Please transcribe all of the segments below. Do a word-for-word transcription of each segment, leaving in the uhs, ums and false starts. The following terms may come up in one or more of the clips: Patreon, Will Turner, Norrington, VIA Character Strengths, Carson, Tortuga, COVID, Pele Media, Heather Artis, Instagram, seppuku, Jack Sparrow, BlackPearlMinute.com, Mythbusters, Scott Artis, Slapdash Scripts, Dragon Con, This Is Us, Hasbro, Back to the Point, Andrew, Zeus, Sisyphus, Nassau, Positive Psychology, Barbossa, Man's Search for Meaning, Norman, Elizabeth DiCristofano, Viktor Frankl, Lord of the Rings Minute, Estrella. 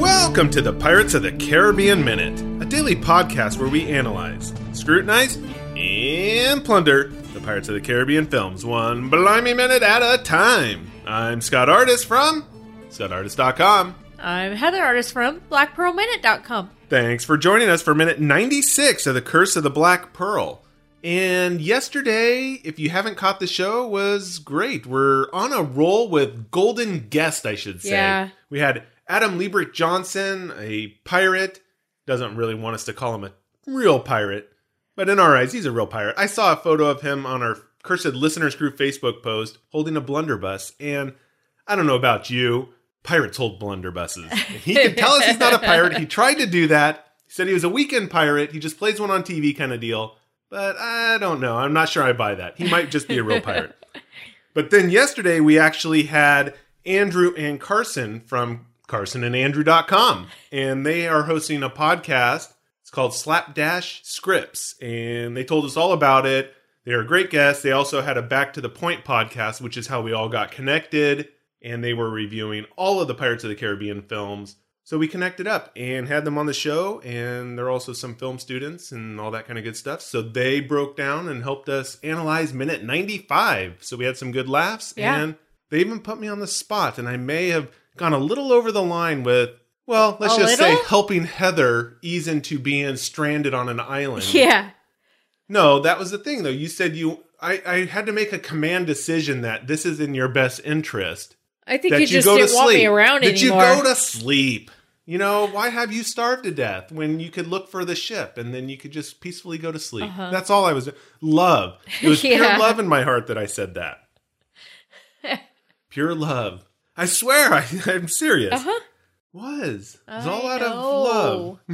Welcome to the Pirates of the Caribbean Minute, a daily podcast where we analyze, scrutinize, and plunder the Pirates of the Caribbean films one blimey minute at a time. I'm Scott Artis from Scott Artis dot com. I'm Heather Artis from Black Pearl Minute dot com. Thanks for joining us for Minute ninety-six of The Curse of the Black Pearl. And yesterday, if you haven't caught the show, was great. We're on a roll with golden guests, I should say. Yeah. We had Adam Liebrecht Johnson, a pirate. Doesn't really want us to call him a real pirate, but in our eyes, he's a real pirate. I saw a photo of him on our Cursed Listeners Group Facebook post holding a blunderbuss, and I don't know about you, pirates hold blunderbusses. He can tell us he's not a pirate. He tried to do that. He said he was a weekend pirate. He just plays one on T V kind of deal. But I don't know. I'm not sure I buy that. He might just be a real pirate. But then yesterday, we actually had Andrew and Carson from Carson and Andrew dot com. And they are hosting a podcast. It's called Slapdash Scripts. And they told us all about it. They are great guests. They also had a Back to the Point podcast, which is how we all got connected. And they were reviewing all of the Pirates of the Caribbean films. So we connected up and had them on the show. And they're also some film students and all that kind of good stuff. So they broke down and helped us analyze Minute ninety-five. So we had some good laughs. Yeah. And they even put me on the spot. And I may have gone a little over the line with, well, let's a just little? say helping Heather ease into being stranded on an island. Yeah. No, that was the thing, though. You said you, I, I had to make a command decision that this is in your best interest. I think you, you just didn't want me around Did anymore. Did you go to sleep? You know, why have you starved to death when you could look for the ship and then you could just peacefully go to sleep? Uh-huh. That's all I was. Love. It was yeah. pure love in my heart that I said that. Pure love. I swear, I, I'm serious. Uh-huh. Was. It was all I out know.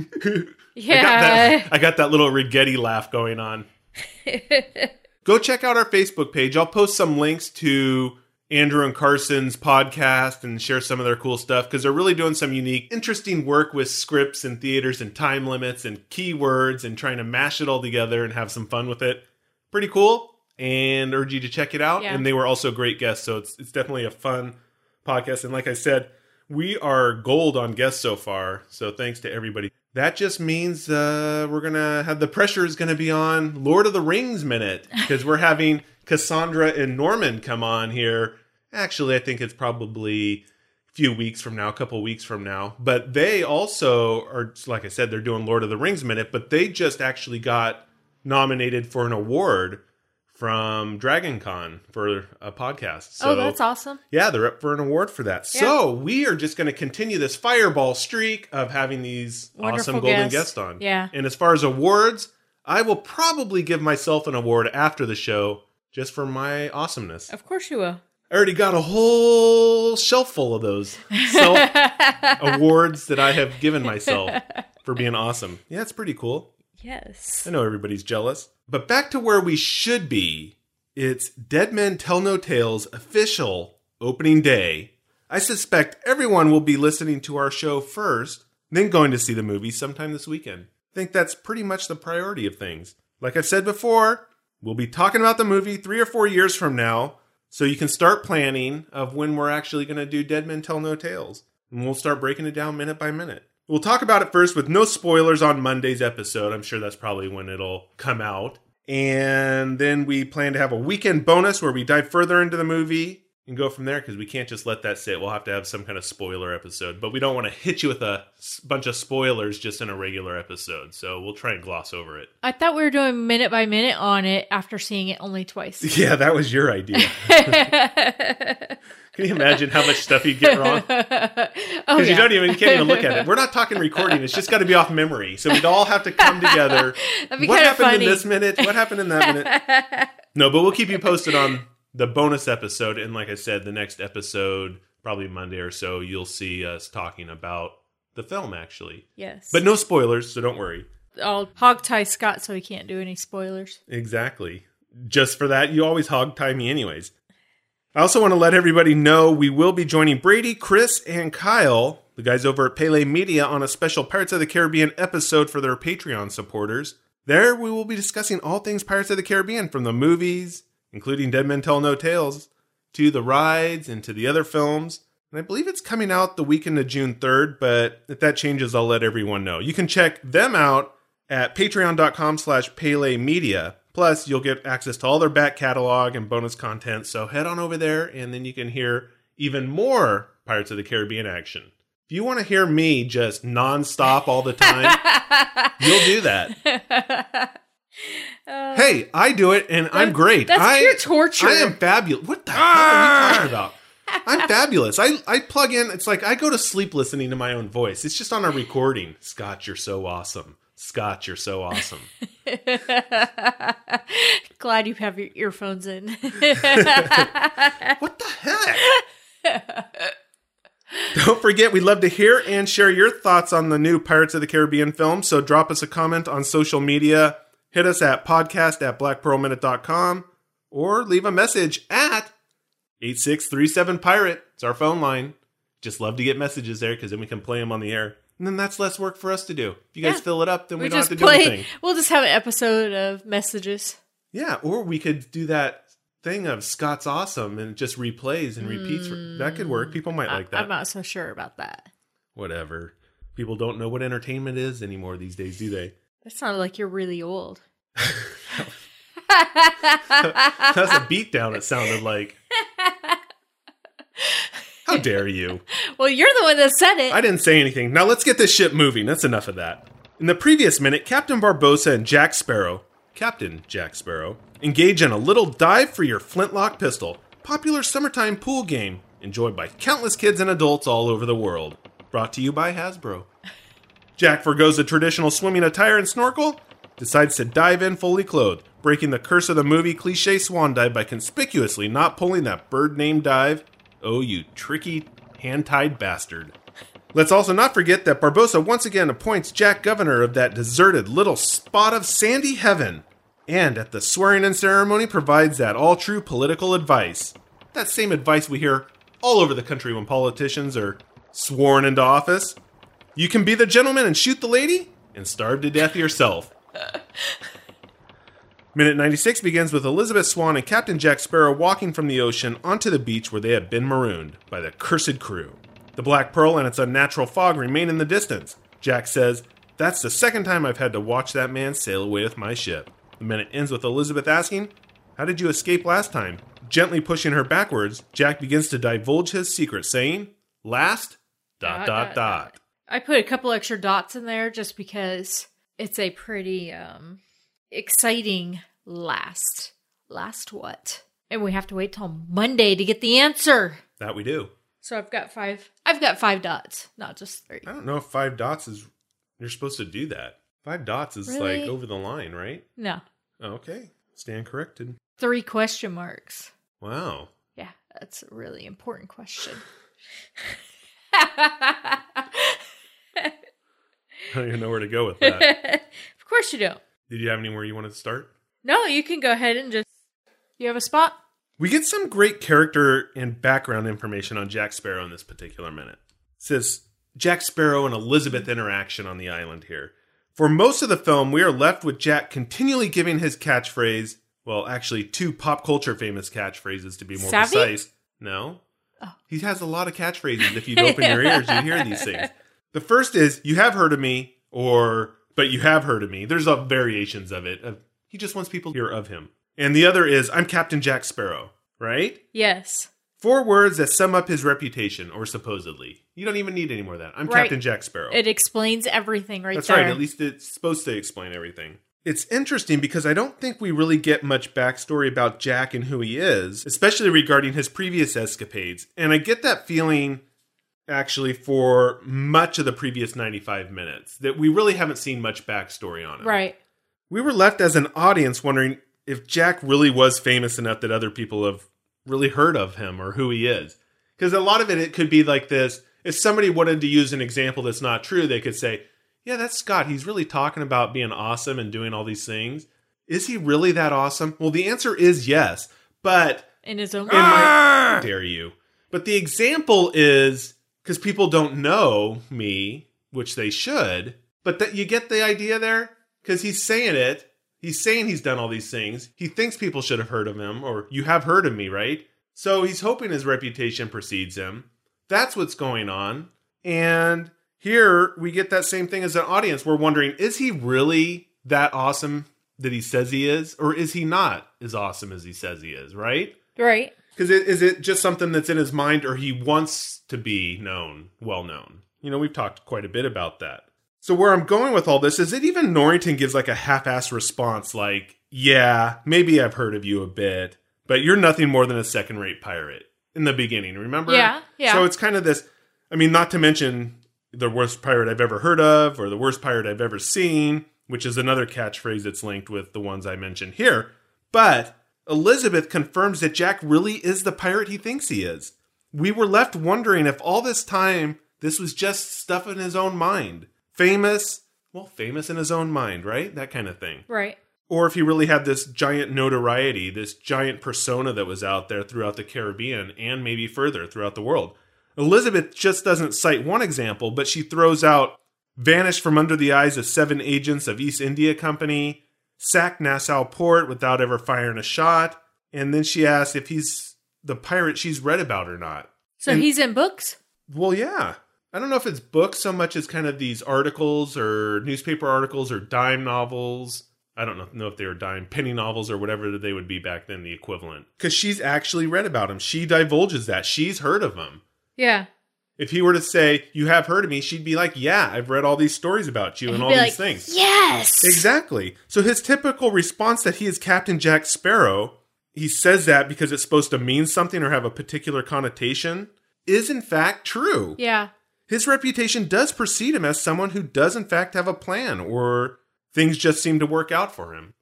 of love. yeah. I got, that, I got that little Rigetti laugh going on. Go check out our Facebook page. I'll post some links to Andrew and Carson's podcast and share some of their cool stuff because they're really doing some unique, interesting work with scripts and theaters and time limits and keywords and trying to mash it all together and have some fun with it. Pretty cool, and urge you to check it out. Yeah. And they were also great guests, so it's it's definitely a fun podcast. And like I said, we are gold on guests so far, so thanks to everybody. That just means uh, we're going to have the pressure is going to be on Lord of the Rings Minute because we're having Cassandra and Norman come on here. Actually, I think it's probably a few weeks from now, a couple weeks from now. But they also are, like I said, they're doing Lord of the Rings Minute, but they just actually got nominated for an award from Dragon Con for a podcast. So, oh, that's awesome. Yeah, they're up for an award for that. Yeah. So we are just going to continue this fireball streak of having these Wonderful awesome golden guests. guests on. Yeah. And as far as awards, I will probably give myself an award after the show just for my awesomeness. Of course you will. I already got a whole shelf full of those self awards that I have given myself for being awesome. Yeah, it's pretty cool. Yes. I know everybody's jealous. But back to where we should be, it's Dead Men Tell No Tales official opening day. I suspect everyone will be listening to our show first, then going to see the movie sometime this weekend. I think that's pretty much the priority of things. Like I've said before, we'll be talking about the movie three or four years from now, so you can start planning of when we're actually going to do Dead Men Tell No Tales. And we'll start breaking it down minute by minute. We'll talk about it first with no spoilers on Monday's episode. I'm sure that's probably when it'll come out. And then we plan to have a weekend bonus where we dive further into the movie and go from there because we can't just let that sit. We'll have to have some kind of spoiler episode. But we don't want to hit you with a bunch of spoilers just in a regular episode. So we'll try and gloss over it. I thought we were doing minute by minute on it after seeing it only twice. Yeah, that was your idea. Can you imagine how much stuff you get wrong? Because oh, yeah. you don't even, you can't even look at it. We're not talking recording. It's just got to be off memory. So we'd all have to come together. That'd be what kind happened of funny. in this minute? What happened in that minute? No, but we'll keep you posted on the bonus episode. And like I said, the next episode, probably Monday or so, you'll see us talking about the film, actually. Yes. But no spoilers, so don't worry. I'll hog-tie Scott so he can't do any spoilers. Exactly. Just for that, you always hog-tie me anyways. I also want to let everybody know we will be joining Brady, Chris, and Kyle, the guys over at Pele Media, on a special Pirates of the Caribbean episode for their Patreon supporters. There, we will be discussing all things Pirates of the Caribbean, from the movies, including Dead Men Tell No Tales, to the rides, and to the other films. And I believe it's coming out the weekend of June third, but if that changes, I'll let everyone know. You can check them out at patreon.com slash Pele Media. Plus, you'll get access to all their back catalog and bonus content, so head on over there, and then you can hear even more Pirates of the Caribbean action. If you want to hear me just nonstop all the time, you'll do that. Uh, hey, I do it, and I'm great. That's I, pure torture. I am fabulous. What the ah! hell are you talking about? I'm fabulous. I, I plug in. It's like I go to sleep listening to my own voice. It's just on a recording. Scott, you're so awesome. Scott, you're so awesome. Glad you have your earphones in. What the heck? Don't forget, we'd love to hear and share your thoughts on the new Pirates of the Caribbean film, so drop us a comment on social media. Hit us at podcast at black pearl minute dot com or leave a message at eight six three seven pirate. It's our phone line. Just love to get messages there because then we can play them on the air. And then that's less work for us to do. If you yeah. guys fill it up, then we, we don't have to play, do anything. We'll just have an episode of messages. Yeah, or we could do that thing of Scott's awesome and it just replays and repeats. Mm, that could work. People might I, like that. I'm not so sure about that. Whatever. People don't know what entertainment is anymore these days, do they? That sounded like you're really old. That's a beatdown, it sounded like. How dare you? Well, you're the one that said it. I didn't say anything. Now let's get this ship moving. That's enough of that. In the previous minute, Captain Barbossa and Jack Sparrow, Captain Jack Sparrow, engage in a little dive for your flintlock pistol, popular summertime pool game enjoyed by countless kids and adults all over the world. Brought to you by Hasbro. Jack forgoes the traditional swimming attire and snorkel, decides to dive in fully clothed, breaking the curse of the movie cliche swan dive by conspicuously not pulling that bird name dive. Oh, you tricky, hand-tied bastard. Let's also not forget that Barbossa once again appoints Jack governor of that deserted little spot of sandy heaven, and at the swearing-in ceremony provides that all-true political advice. That same advice we hear all over the country when politicians are sworn into office. You can be the gentleman and shoot the lady and starve to death yourself. Minute ninety-six begins with Elizabeth Swan and Captain Jack Sparrow walking from the ocean onto the beach where they had been marooned by the cursed crew. The Black Pearl and its unnatural fog remain in the distance. Jack says, "That's the second time I've had to watch that man sail away with my ship." The minute ends with Elizabeth asking, "How did you escape last time?" Gently pushing her backwards, Jack begins to divulge his secret, saying, "Last, dot, dot, dot." I put a couple extra dots in there just because it's a pretty, um... exciting last. Last what? And we have to wait till Monday to get the answer. That we do. So I've got five. I've got five dots, not just three. I don't know if five dots is... You're supposed to do that. Five dots is really? Like over the line, right? No. Okay. Stand corrected. Three question marks. Wow. Yeah, that's a really important question. I don't even know where to go with that. Of course you don't. Did you have anywhere you wanted to start? No, you can go ahead and just... You have a spot? We get some great character and background information on Jack Sparrow in this particular minute. It says, Jack Sparrow and Elizabeth interaction on the island here. For most of the film, we are left with Jack continually giving his catchphrase... Well, actually, two pop culture famous catchphrases to be more Savvy? Precise. No. Oh. He has a lot of catchphrases. If you'd open your ears, you'd hear these things. The first is, you have heard of me, or... But you have heard of me. There's uh, variations of it. Uh, he just wants people to hear of him. And the other is, I'm Captain Jack Sparrow, right? Yes. Four words that sum up his reputation, or supposedly. You don't even need any more of that. I'm right. Captain Jack Sparrow. It explains everything right That's there. That's right. At least it's supposed to explain everything. It's interesting because I don't think we really get much backstory about Jack and who he is, especially regarding his previous escapades. And I get that feeling... Actually, for much of the previous ninety-five minutes, that we really haven't seen much backstory on him. Right. We were left as an audience wondering if Jack really was famous enough that other people have really heard of him or who he is. Because a lot of it, it could be like this. If somebody wanted to use an example that's not true, they could say, yeah, that's Scott. He's really talking about being awesome and doing all these things. Is he really that awesome? Well, the answer is yes, but... In his own... In my, dare you. But the example is, because people don't know me, which they should, but that you get the idea there? Because he's saying it. He's saying he's done all these things. He thinks people should have heard of him, or you have heard of me, right? So he's hoping his reputation precedes him. That's what's going on. And... Here, we get that same thing as an audience. We're wondering, is he really that awesome that he says he is? Or is he not as awesome as he says he is, right? Right. Because is it just something that's in his mind, or he wants to be known, well-known? You know, we've talked quite a bit about that. So where I'm going with all this is that even Norrington gives like a half-ass response, like, yeah, maybe I've heard of you a bit, but you're nothing more than a second-rate pirate in the beginning, remember? Yeah, yeah. So it's kind of this, I mean, not to mention... the worst pirate I've ever heard of, or the worst pirate I've ever seen, which is another catchphrase that's linked with the ones I mentioned here. But Elizabeth confirms that Jack really is the pirate he thinks he is. We were left wondering if all this time, this was just stuff in his own mind. Famous, well, famous in his own mind, right? That kind of thing. Right. Or if he really had this giant notoriety, this giant persona that was out there throughout the Caribbean and maybe further throughout the world. Elizabeth just doesn't cite one example, but she throws out vanished from under the eyes of seven agents of East India Company, sacked Nassau Port without ever firing a shot, and then she asks if he's the pirate she's read about or not. So and, he's in books? Well, yeah. I don't know if it's books so much as kind of these articles or newspaper articles or dime novels. I don't know if they were dime, penny novels or whatever they would be back then, the equivalent. Because she's actually read about him. She divulges that. She's heard of him. Yeah. If he were to say, you have heard of me, she'd be like, yeah, I've read all these stories about you and, and all these like, things. Yes! Exactly. So his typical response that he is Captain Jack Sparrow, he says that because it's supposed to mean something or have a particular connotation, is in fact true. Yeah. His reputation does precede him as someone who does in fact have a plan, or things just seem to work out for him.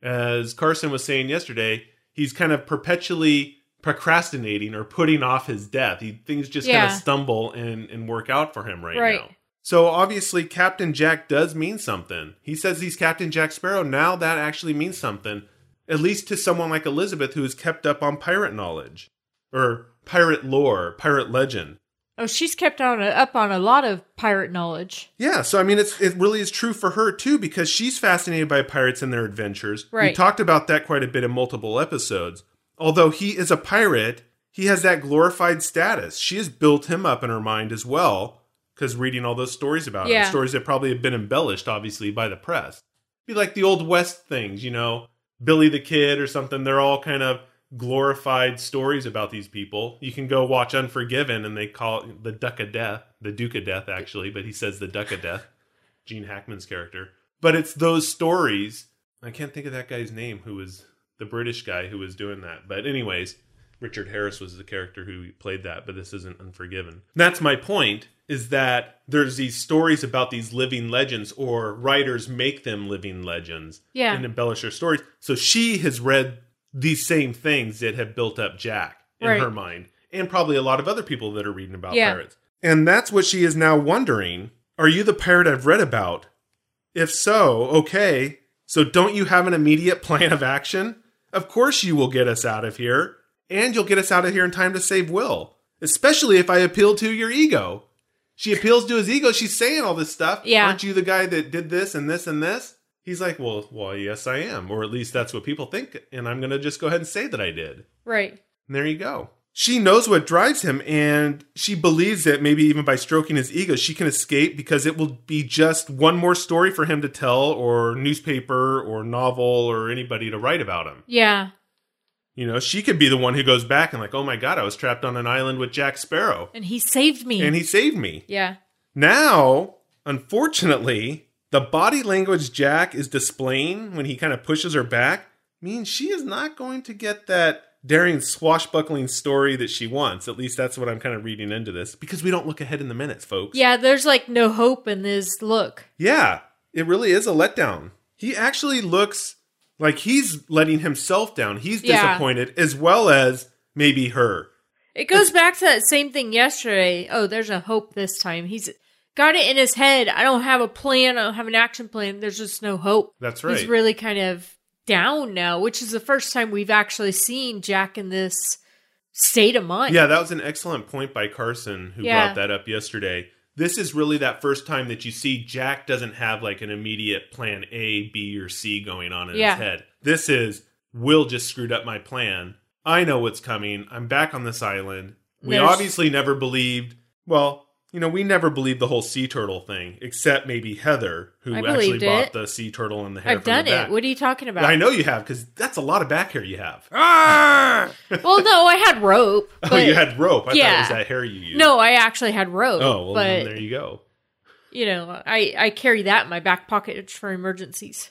As Carson was saying yesterday, he's kind of perpetually... procrastinating or putting off his death. He, things just yeah. kind of stumble and, and work out for him right, right now. So obviously Captain Jack does mean something. He says he's Captain Jack Sparrow. Now that actually means something, at least to someone like Elizabeth, who is kept up on pirate knowledge or pirate lore, pirate legend. Oh, she's kept on up on a lot of pirate knowledge. Yeah, so I mean, it's it really is true for her too, because she's fascinated by pirates and their adventures. Right. We talked about that quite a bit in multiple episodes. Although he is a pirate, he has that glorified status. She has built him up in her mind as well, because reading all those stories about yeah. him, stories that probably have been embellished, obviously, by the press. It'd be like the Old West things, you know, Billy the Kid or something. They're all kind of glorified stories about these people. You can go watch Unforgiven, and they call it the Duck of Death, the Duke of Death, actually, but he says the Duck of Death, Gene Hackman's character. But it's those stories. I can't think of that guy's name who was... the British guy who was doing that. But anyways, Richard Harris was the character who played that, but this isn't Unforgiven. That's my point, is that there's these stories about these living legends, or writers make them living legends yeah. and embellish their stories. So she has read these same things that have built up Jack in right. her mind, and probably a lot of other people that are reading about yeah. pirates. And that's what she is now wondering. Are you the pirate I've read about? If so, okay. So don't you have an immediate plan of action? Of course you will get us out of here, and you'll get us out of here in time to save Will, especially if I appeal to your ego. She appeals to his ego. She's saying all this stuff. Yeah. Aren't you the guy that did this and this and this? He's like, well, well, yes, I am. Or at least that's what people think. And I'm going to just go ahead and say that I did. Right. And there you go. She knows what drives him, and she believes that maybe even by stroking his ego, she can escape, because it will be just one more story for him to tell, or newspaper or novel or anybody to write about him. Yeah. You know, she could be the one who goes back and like, oh my God, I was trapped on an island with Jack Sparrow. And he saved me. And he saved me. Yeah. Now, unfortunately, the body language Jack is displaying when he kind of pushes her back means she is not going to get that daring, swashbuckling story that she wants. At least that's what I'm kind of reading into this, because we don't look ahead in the minutes, folks. Yeah, there's like no hope in this look. Yeah, it really is a letdown. He actually looks like he's letting himself down. He's yeah. disappointed, as well as maybe her. It goes back to that same thing yesterday. Oh, there's a hope this time. He's got it in his head. I don't have a plan. I don't have an action plan. There's just no hope. That's right. He's really kind of down now, which is the first time we've actually seen Jack in this state of mind. Yeah, that was an excellent point by Carson, who yeah. brought that up yesterday. This is really that first time that you see Jack doesn't have like an immediate plan A, B, or C going on in yeah. his head. This is, Will just screwed up my plan. I know what's coming. I'm back on this island. We There's... obviously never believed, well, you know, we never believed the whole sea turtle thing, except maybe Heather, who actually it. bought the sea turtle and the hair I've from done the back. It. What are you talking about? I know you have, because that's a lot of back hair you have. Well, no, I had rope. But... Oh, you had rope. I yeah. thought it was that hair you used. No, I actually had rope. Oh, well, but, there you go. You know, I, I carry that in my back pocket for emergencies.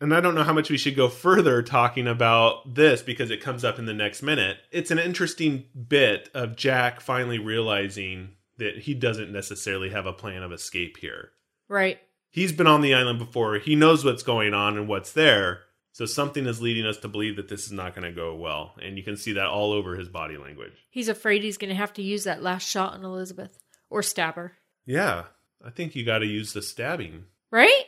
And I don't know how much we should go further talking about this because it comes up in the next minute. It's an interesting bit of Jack finally realizing that he doesn't necessarily have a plan of escape here. Right. He's been on the island before. He knows what's going on and what's there. So something is leading us to believe that this is not going to go well. And you can see that all over his body language. He's afraid he's going to have to use that last shot on Elizabeth or stab her. Yeah. I think you got to use the stabbing. Right?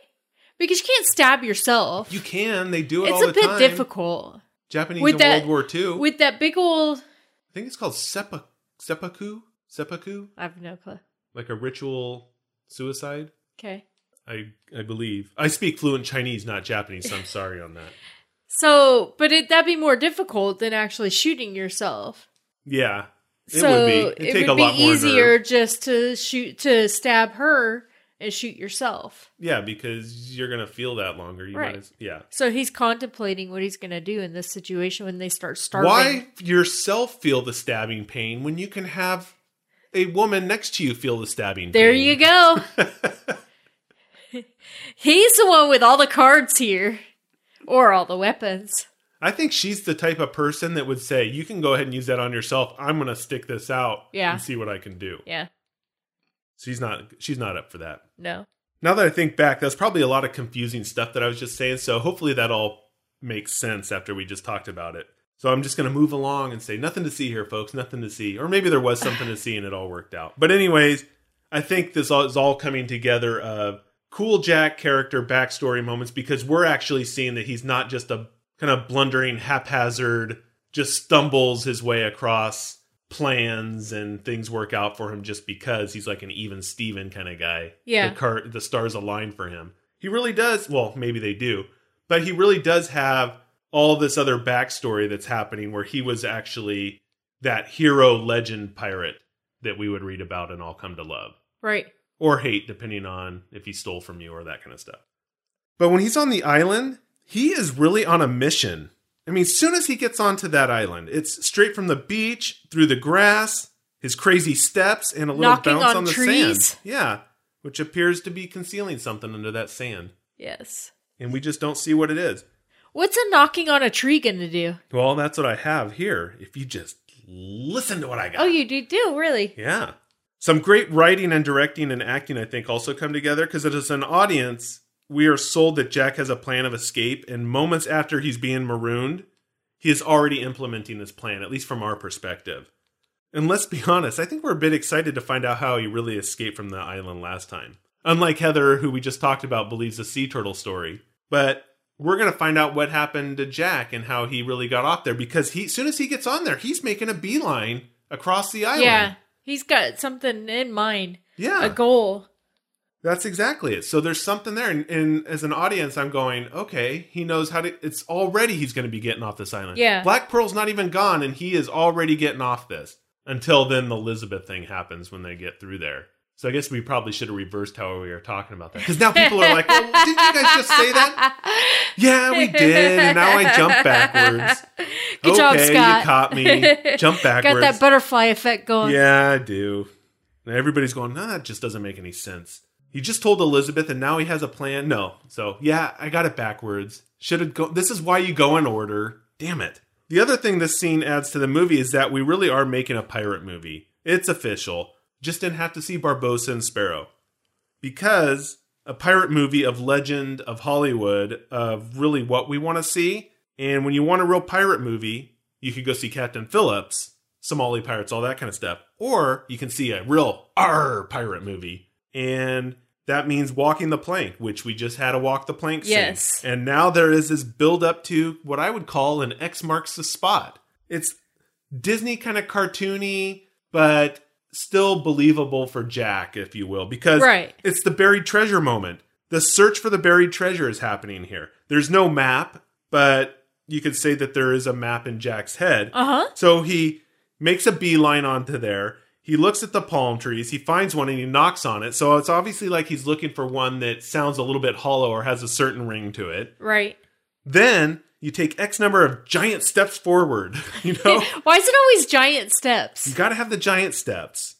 Because you can't stab yourself. You can. They do it it's all the time. It's a bit difficult. Japanese with in that, World War Two. With that big old... I think it's called seppa, seppaku? Seppaku? I have no clue. Like a ritual suicide? Okay. I I believe. I speak fluent Chinese, not Japanese, so I'm sorry on that. So, but it, that'd be more difficult than actually shooting yourself. Yeah, it so would be. It'd it take would a lot be more easier nerve. just to shoot, to stab her. And shoot yourself. Yeah, because you're going to feel that longer. You right. Might as, yeah. So he's contemplating what he's going to do in this situation when they start starving. Why yourself feel the stabbing pain when you can have a woman next to you feel the stabbing there pain? There you go. He's the one with all the cards here. Or all the weapons. I think she's the type of person that would say, you can go ahead and use that on yourself. I'm going to stick this out yeah. and see what I can do. Yeah. She's not she's not up for that. No. Now that I think back, that's probably a lot of confusing stuff that I was just saying. So hopefully that all makes sense after we just talked about it. So I'm just going to move along and say nothing to see here, folks. Nothing to see. Or maybe there was something to see and it all worked out. But anyways, I think this is all coming together of cool Jack character backstory moments because we're actually seeing that he's not just a kind of blundering, haphazard, just stumbles his way across plans and things work out for him just because he's like an even Steven kind of guy. Yeah. The, car, the stars align for him. He really does. Well, maybe they do, but he really does have all this other backstory that's happening where he was actually that hero legend pirate that we would read about and all come to love. Right. Or hate, depending on if he stole from you or that kind of stuff. But when he's on the island, he is really on a mission. I mean, as soon as he gets onto that island, it's straight from the beach, through the grass, his crazy steps, and a little Knocking bounce on, on the trees. Sand. Yeah, which appears to be concealing something under that sand. Yes. And we just don't see what it is. What's a knocking on a tree going to do? Well, that's what I have here, if you just listen to what I got. Oh, you do do? Really? Yeah. Some great writing and directing and acting, I think, also come together, because it is an audience... We are sold that Jack has a plan of escape, and moments after he's being marooned, he is already implementing this plan, at least from our perspective. And let's be honest, I think we're a bit excited to find out how he really escaped from the island last time. Unlike Heather, who we just talked about, believes the sea turtle story. But we're going to find out what happened to Jack and how he really got off there, because he, as soon as he gets on there, he's making a beeline across the island. Yeah, he's got something in mind. Yeah. A goal. That's exactly it. So there's something there. And, and as an audience, I'm going, okay, he knows how to... It's already he's going to be getting off this island. Yeah. Black Pearl's not even gone, and he is already getting off this. Until then, the Elizabeth thing happens when they get through there. So I guess we probably should have reversed how we were talking about that. Because now people are like, well, didn't you guys just say that? Yeah, we did. And now I jump backwards. Good okay, job, Scott. You caught me. Jump backwards. Got that butterfly effect going. Yeah, I do. And everybody's going, no, that just doesn't make any sense. He just told Elizabeth, and now he has a plan? No. So, yeah, I got it backwards. Should have go. This is why you go in order. Damn it. The other thing this scene adds to the movie is that we really are making a pirate movie. It's official. Just didn't have to see Barbossa and Sparrow. Because a pirate movie of legend, of Hollywood, of really what we want to see. And when you want a real pirate movie, you could go see Captain Phillips. Somali pirates, all that kind of stuff. Or you can see a real R pirate movie. And that means walking the plank, which we just had a walk the plank scene. Yes. And now there is this build up to what I would call an X marks the spot. It's Disney kind of cartoony, but still believable for Jack, if you will, because right. It's the buried treasure moment. The search for the buried treasure is happening here. There's no map, but you could say that there is a map in Jack's head. Uh-huh. So he makes a beeline onto there. He looks at the palm trees. He finds one and he knocks on it. So it's obviously like he's looking for one that sounds a little bit hollow or has a certain ring to it. Right. Then you take X number of giant steps forward. You know? Why is it always giant steps? You got to have the giant steps.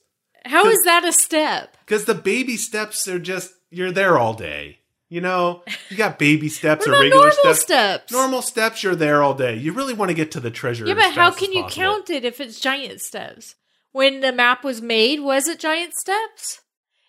How is that a step? Because the baby steps are just, you're there all day. You know, you got baby steps or regular steps. Normal steps. Normal steps, you're there all day. You really want to get to the treasure. Yeah, but how can you count it if it's giant steps? When the map was made, was it giant steps?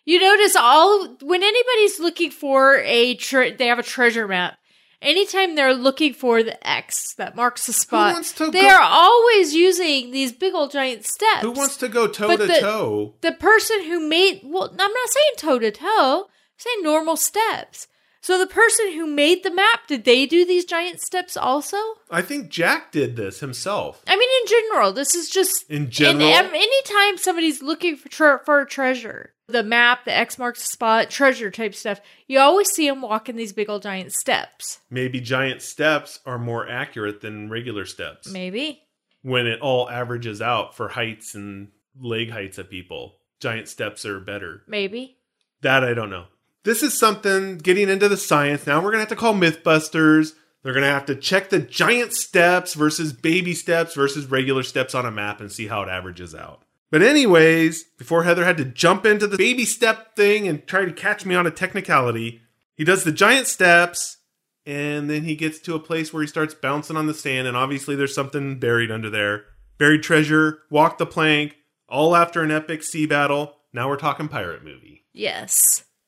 You notice all, when anybody's looking for a, tre- they have a treasure map. Anytime they're looking for the X that marks the spot, they go- are always using these big old giant steps. Who wants to go toe but to the, toe? The person who made, well, I'm not saying toe to toe. Say normal steps. So the person who made the map, did they do these giant steps also? I think Jack did this himself. I mean, in general, this is just... In general? In, um, anytime somebody's looking for, tre- for a treasure, the map, the X marks the spot, treasure type stuff, you always see them walking these big old giant steps. Maybe giant steps are more accurate than regular steps. Maybe. When it all averages out for heights and leg heights of people, giant steps are better. Maybe. That I don't know. This is something getting into the science. Now we're going to have to call Mythbusters. They're going to have to check the giant steps versus baby steps versus regular steps on a map and see how it averages out. But anyways, before Heather had to jump into the baby step thing and try to catch me on a technicality, he does the giant steps and then he gets to a place where he starts bouncing on the sand. And obviously there's something buried under there. Buried treasure, walk the plank, all after an epic sea battle. Now we're talking pirate movie. Yes.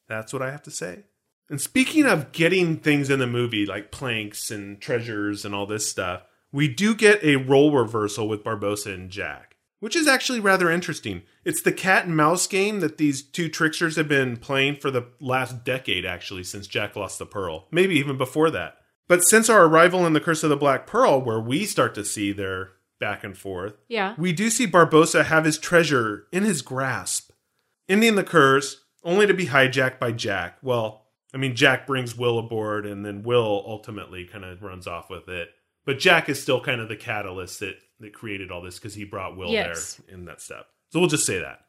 That's what I have to say. And speaking of getting things in the movie, like planks and treasures and all this stuff, we do get a role reversal with Barbossa and Jack, which is actually rather interesting. It's the cat and mouse game that these two tricksters have been playing for the last decade, actually, since Jack lost the pearl. Maybe even before that. But since our arrival in The Curse of the Black Pearl, where we start to see their back and forth, yeah, we do see Barbossa have his treasure in his grasp. Ending the curse... only to be hijacked by Jack. Well, I mean, Jack brings Will aboard, and then Will ultimately kind of runs off with it. But Jack is still kind of the catalyst that, that created all this because he brought Will yes. there in that step. So we'll just say that.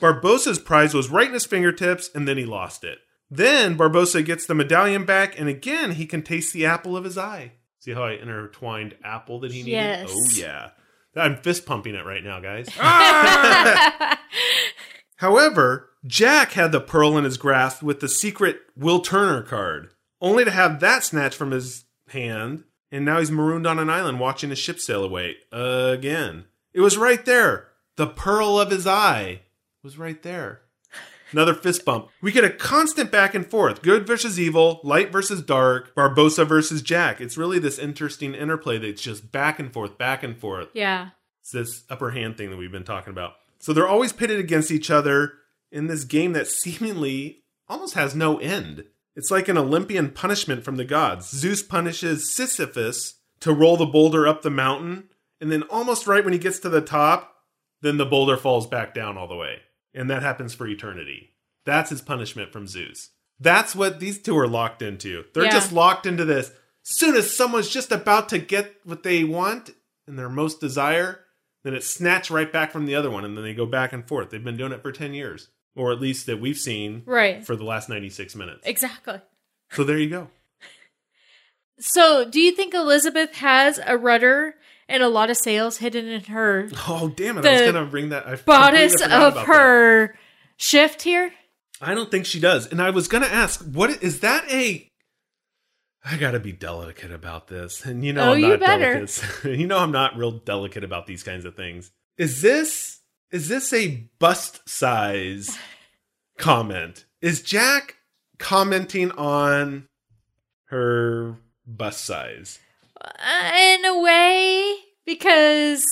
Barbossa's prize was right in his fingertips, and then he lost it. Then Barbossa gets the medallion back, and again, he can taste the apple of his eye. See how I intertwined apple that he needed? Yes. Oh, yeah. I'm fist pumping it right now, guys. Ah! However... Jack had the pearl in his grasp with the secret Will Turner card, only to have that snatched from his hand, and now he's marooned on an island watching his ship sail away again. It was right there. The pearl of his eye was right there. Another fist bump. We get a constant back and forth. Good versus evil, light versus dark, Barbossa versus Jack. It's really this interesting interplay that's just back and forth, back and forth. Yeah. It's this upper hand thing that we've been talking about. So they're always pitted against each other. In this game that seemingly almost has no end. It's like an Olympian punishment from the gods. Zeus punishes Sisyphus to roll the boulder up the mountain, and then almost right when he gets to the top, then the boulder falls back down all the way. And that happens for eternity. That's his punishment from Zeus. That's what these two are locked into. They're yeah. just locked into this. Soon as someone's just about to get what they want and their most desire, then it's snatched right back from the other one, and then they go back and forth. They've been doing it for ten years. Or at least that we've seen right. for the last ninety-six minutes. Exactly. So there you go. So do you think Elizabeth has a rudder and a lot of sails hidden in her? Oh, damn it. The I was going to bring that. I bodice of her that. Shift here? I don't think she does. And I was going to ask, what is that a... I got to be delicate about this. And you know oh, I'm not delicate. You know I'm not real delicate about these kinds of things. Is this... Is this a bust size comment? Is Jack commenting on her bust size? Uh, in a way, because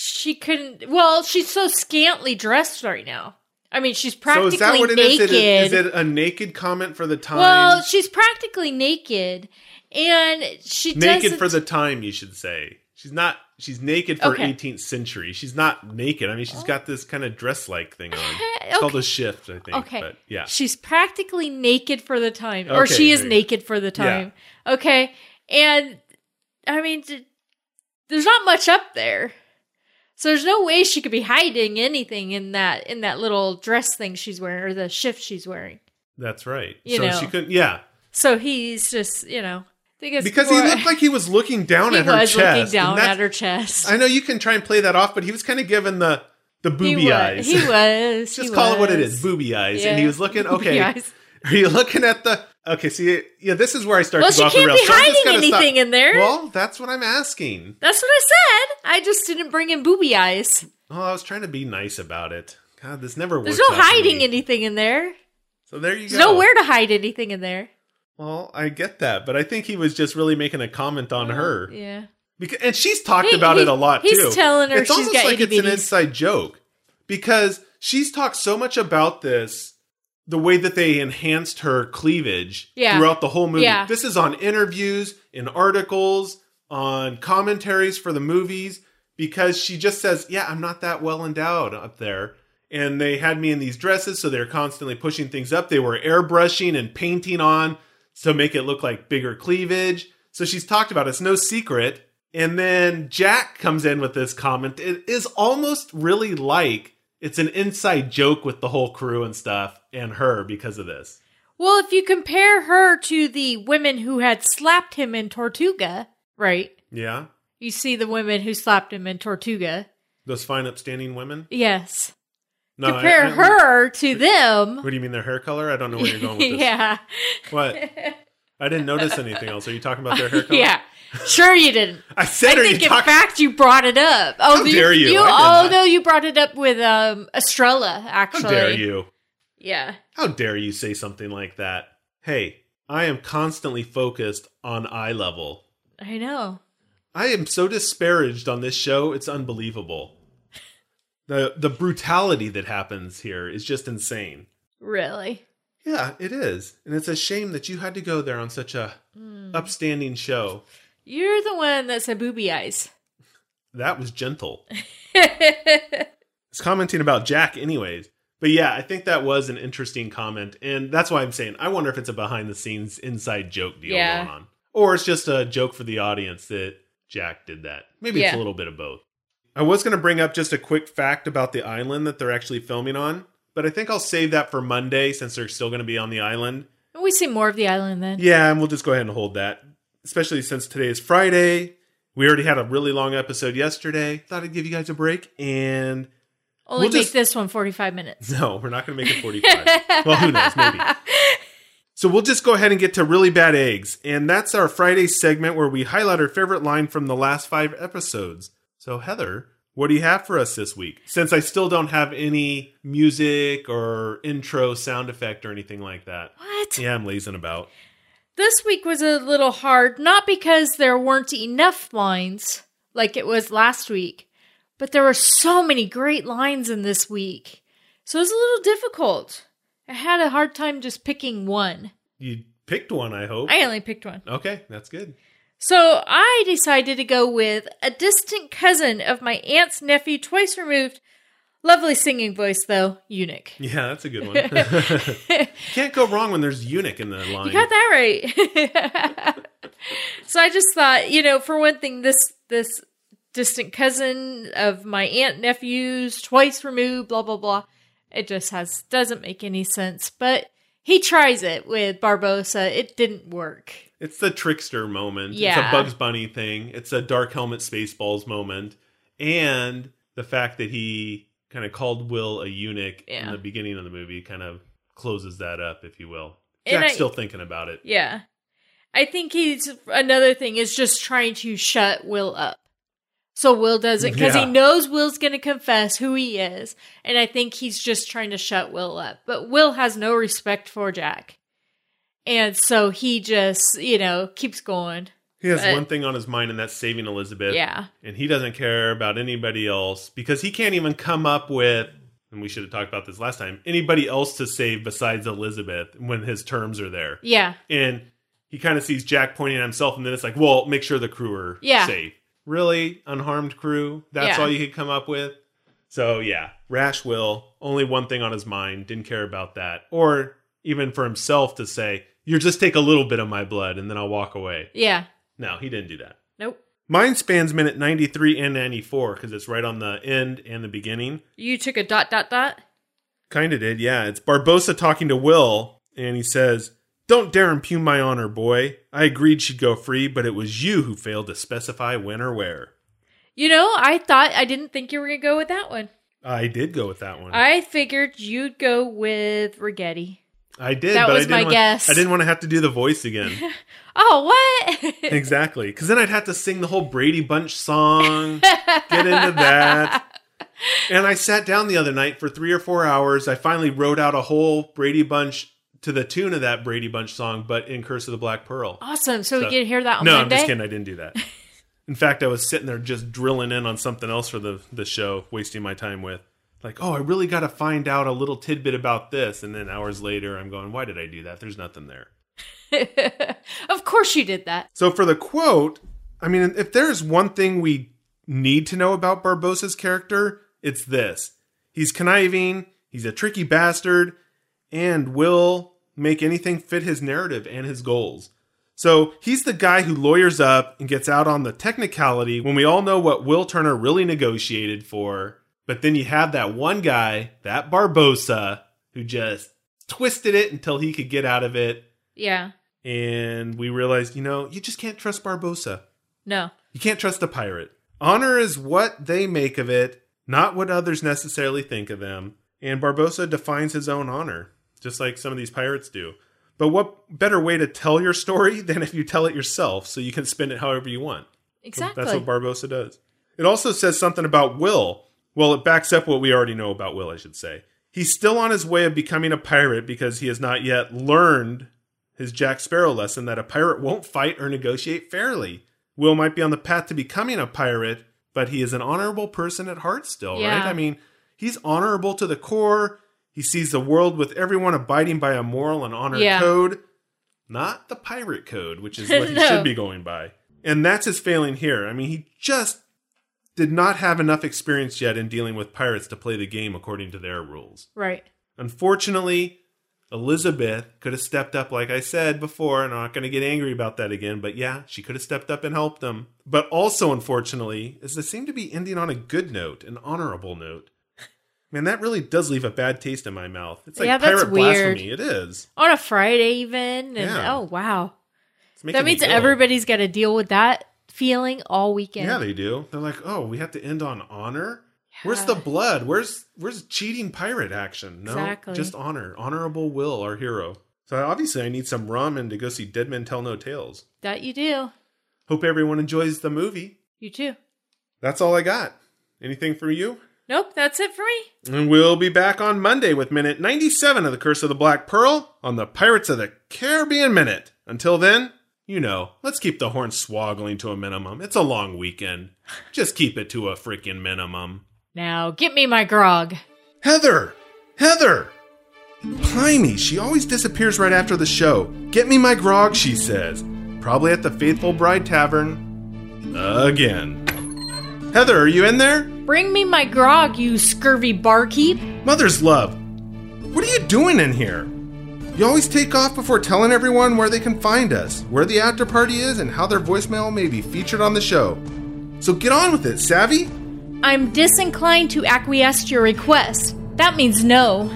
She couldn't. Well, she's so scantily dressed right now. I mean, she's practically so is that what naked. It is? Is it, a, is it a naked comment for the time? Well, she's practically naked, and she naked doesn't... for the time. You should say she's not. She's naked for okay. eighteenth century. She's not naked. I mean, she's got this kind of dress-like thing on. It's okay. called a shift, I think. Okay. But, yeah. She's practically naked for the time. Or okay, she is naked for the time. Yeah. Okay. And, I mean, there's not much up there. So there's no way she could be hiding anything in that in that little dress thing she's wearing or the shift she's wearing. That's right. You so know. She couldn't, yeah. So he's just, you know. Because more, he looked like he was looking down at her chest. He was looking down at her chest. I know you can try and play that off, but he was kind of given the, the booby he was, eyes. He was. Just he call was. It what it is, booby eyes. Yeah. And he was looking, okay. Are you looking at the, okay, see, yeah, this is where I start well, to go off the rails. Well, she can't be so hiding anything stop. In there. Well, that's what I'm asking. That's what I said. I just didn't bring in booby eyes. Well, I was trying to be nice about it. God, this never works. There's no hiding anything in there. So there you go. There's nowhere to hide anything in there. Well, I get that, but I think he was just really making a comment on her. Yeah. Because, and she's talked he, about he, it a lot, he's too. He's telling her it's she's got like itty bitties. It's almost like it's an inside joke, because she's talked so much about this, the way that they enhanced her cleavage yeah. throughout the whole movie. Yeah. This is on interviews, in articles, on commentaries for the movies, because she just says, yeah, I'm not that well endowed up there. And they had me in these dresses, so they're constantly pushing things up. They were airbrushing and painting on to make it look like bigger cleavage. So she's talked about it. It's no secret. And then Jack comes in with this comment. It is almost really like it's an inside joke with the whole crew and stuff and her because of this. Well, if you compare her to the women who had slapped him in Tortuga, right? Yeah. You see the women who slapped him in Tortuga. Those fine, upstanding women? Yes. No, Compare I, I, her to them. What do you mean, their hair color? I don't know where you're going with this. Yeah. What? I didn't notice anything else. Are you talking about their hair color? Yeah. Sure you didn't. I said I think, in talk- fact, you brought it up. Oh, How you, dare you? you I oh, no, you brought it up with um, Estrella, actually. How dare you? Yeah. How dare you say something like that? Hey, I am constantly focused on eye level. I know. I am so disparaged on this show. It's unbelievable. The the brutality that happens here is just insane. Really? Yeah, it is. And it's a shame that you had to go there on such a mm. upstanding show. You're the one that said booby eyes. That was gentle. It's commenting about Jack anyways. But yeah, I think that was an interesting comment. And that's why I'm saying, I wonder if it's a behind the scenes inside joke deal yeah. going on. Or it's just a joke for the audience that Jack did that. Maybe yeah. it's a little bit of both. I was going to bring up just a quick fact about the island that they're actually filming on, but I think I'll save that for Monday since they're still going to be on the island. We see more of the island then. Yeah, and we'll just go ahead and hold that, especially since today is Friday. We already had a really long episode yesterday. Thought I'd give you guys a break and... Only we'll make just... this one forty-five minutes. No, we're not going to make it forty-five. Well, who knows? Maybe. So we'll just go ahead and get to Really Bad Eggs. And that's our Friday segment where we highlight our favorite line from the last five episodes. So, Heather, what do you have for us this week? Since I still don't have any music or intro sound effect or anything like that. What? Yeah, I'm lazing about. This week was a little hard, not because there weren't enough lines like it was last week, but there were so many great lines in this week. So it was a little difficult. I had a hard time just picking one. You picked one, I hope. I only picked one. Okay, that's good. So I decided to go with a distant cousin of my aunt's nephew, twice removed. Lovely singing voice, though. Eunuch. Yeah, that's a good one. Can't go wrong when there's eunuch in the line. You got that right. So I just thought, you know, for one thing, this this distant cousin of my aunt, nephews, twice removed, blah, blah, blah. It just has doesn't make any sense. But he tries it with Barbossa. It didn't work. It's the trickster moment. Yeah. It's a Bugs Bunny thing. It's a Dark Helmet Spaceballs moment. And the fact that he kind of called Will a eunuch yeah. in the beginning of the movie kind of closes that up, if you will. And Jack's I, still thinking about it. Yeah. I think he's, another thing is just trying to shut Will up. So Will doesn't, because yeah. he knows Will's going to confess who he is. And I think he's just trying to shut Will up. But Will has no respect for Jack. And so he just, you know, keeps going. He has but, one thing on his mind, and that's saving Elizabeth. Yeah. And he doesn't care about anybody else because he can't even come up with, and we should have talked about this last time, anybody else to save besides Elizabeth when his terms are there. Yeah. And he kind of sees Jack pointing at himself, and then it's like, well, make sure the crew are yeah. safe. Really? Unharmed crew? That's yeah. all you could come up with? So, yeah. Rash Will, only one thing on his mind, didn't care about that. Or even for himself to say, you just take a little bit of my blood, and then I'll walk away. Yeah. No, he didn't do that. Nope. Mine spans minute ninety-three and ninety-four, because it's right on the end and the beginning. You took a dot, dot, dot? Kind of did, yeah. It's Barbossa talking to Will, and he says, don't dare impugn my honor, boy. I agreed she'd go free, but it was you who failed to specify when or where. You know, I thought, I didn't think you were going to go with that one. I did go with that one. I figured you'd go with Rigetti. I did, that but was I, didn't my want, guess. I didn't want to have to do the voice again. Oh, what? Exactly. Because then I'd have to sing the whole Brady Bunch song, get into that. And I sat down the other night for three or four hours. I finally wrote out a whole Brady Bunch to the tune of that Brady Bunch song, but in Curse of the Black Pearl. Awesome. So, so we can hear that on no, Monday? No, I'm just kidding. I didn't do that. In fact, I was sitting there just drilling in on something else for the, the show, wasting my time with. Like, oh, I really got to find out a little tidbit about this. And then hours later, I'm going, why did I do that? There's nothing there. Of course you did that. So for the quote, I mean, if there's one thing we need to know about Barbossa's character, it's this. He's conniving. He's a tricky bastard and will make anything fit his narrative and his goals. So he's the guy who lawyers up and gets out on the technicality when we all know what Will Turner really negotiated for. But then you have that one guy, that Barbossa, who just twisted it until he could get out of it. Yeah. And we realized, you know, you just can't trust Barbossa. No. You can't trust a pirate. Honor is what they make of it, not what others necessarily think of them. And Barbossa defines his own honor, just like some of these pirates do. But what better way to tell your story than if you tell it yourself so you can spin it however you want? Exactly. That's what Barbossa does. It also says something about Will. Well, it backs up what we already know about Will, I should say. He's still on his way of becoming a pirate because he has not yet learned his Jack Sparrow lesson that a pirate won't fight or negotiate fairly. Will might be on the path to becoming a pirate, but he is an honorable person at heart still, yeah. right? I mean, he's honorable to the core. He sees the world with everyone abiding by a moral and honor yeah. code, not the pirate code, which is what no. he should be going by. And that's his failing here. I mean, he just did not have enough experience yet in dealing with pirates to play the game according to their rules. Right. Unfortunately, Elizabeth could have stepped up, like I said before, and I'm not going to get angry about that again, but yeah, she could have stepped up and helped them. But also, unfortunately, is they seem to be ending on a good note, an honorable note. Man, that really does leave a bad taste in my mouth. It's like yeah, pirate blasphemy. It is. On a Friday even. And, yeah. Oh, wow. That means everybody's got to deal with that feeling all weekend. Yeah, they do. They're like, oh, we have to end on honor? Yeah. Where's the blood? Where's where's cheating pirate action? No, exactly. Just honor. Honorable Will, our hero. So obviously I need some ramen to go see Dead Men Tell No Tales. That you do. Hope everyone enjoys the movie. You too. That's all I got. Anything for you? Nope, that's it for me. And we'll be back on Monday with minute ninety-seven of The Curse of the Black Pearl on the Pirates of the Caribbean Minute. Until then, you know, let's keep the hornswoggling to a minimum. It's a long weekend. Just keep it to a freaking minimum. Now, get me my grog. Heather! Heather! Blimey, she always disappears right after the show. Get me my grog, she says. Probably at the Faithful Bride Tavern. Again. Heather, are you in there? Bring me my grog, you scurvy barkeep. Mother's love, what are you doing in here? You always take off before telling everyone where they can find us, where the after party is, and how their voicemail may be featured on the show. So get on with it, savvy? I'm disinclined to acquiesce to your request. That means no.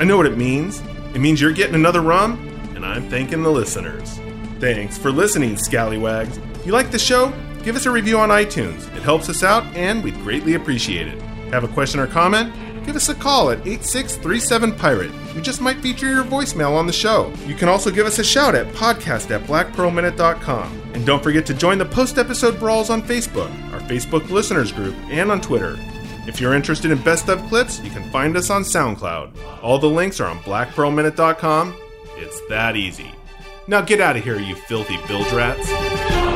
I know what it means. It means you're getting another rum, and I'm thanking the listeners. Thanks for listening, scallywags. You like the show? Give us a review on iTunes. It helps us out, and we'd greatly appreciate it. Have a question or comment? Give us a call at eight six three seven pirate. We just might feature your voicemail on the show. You can also give us a shout at podcast at black pearl minute dot com. And don't forget to join the post-episode brawls on Facebook, our Facebook listeners group, and on Twitter. If you're interested in best of clips, you can find us on SoundCloud. All the links are on black pearl minute dot com. It's that easy. Now get out of here, you filthy bilge rats.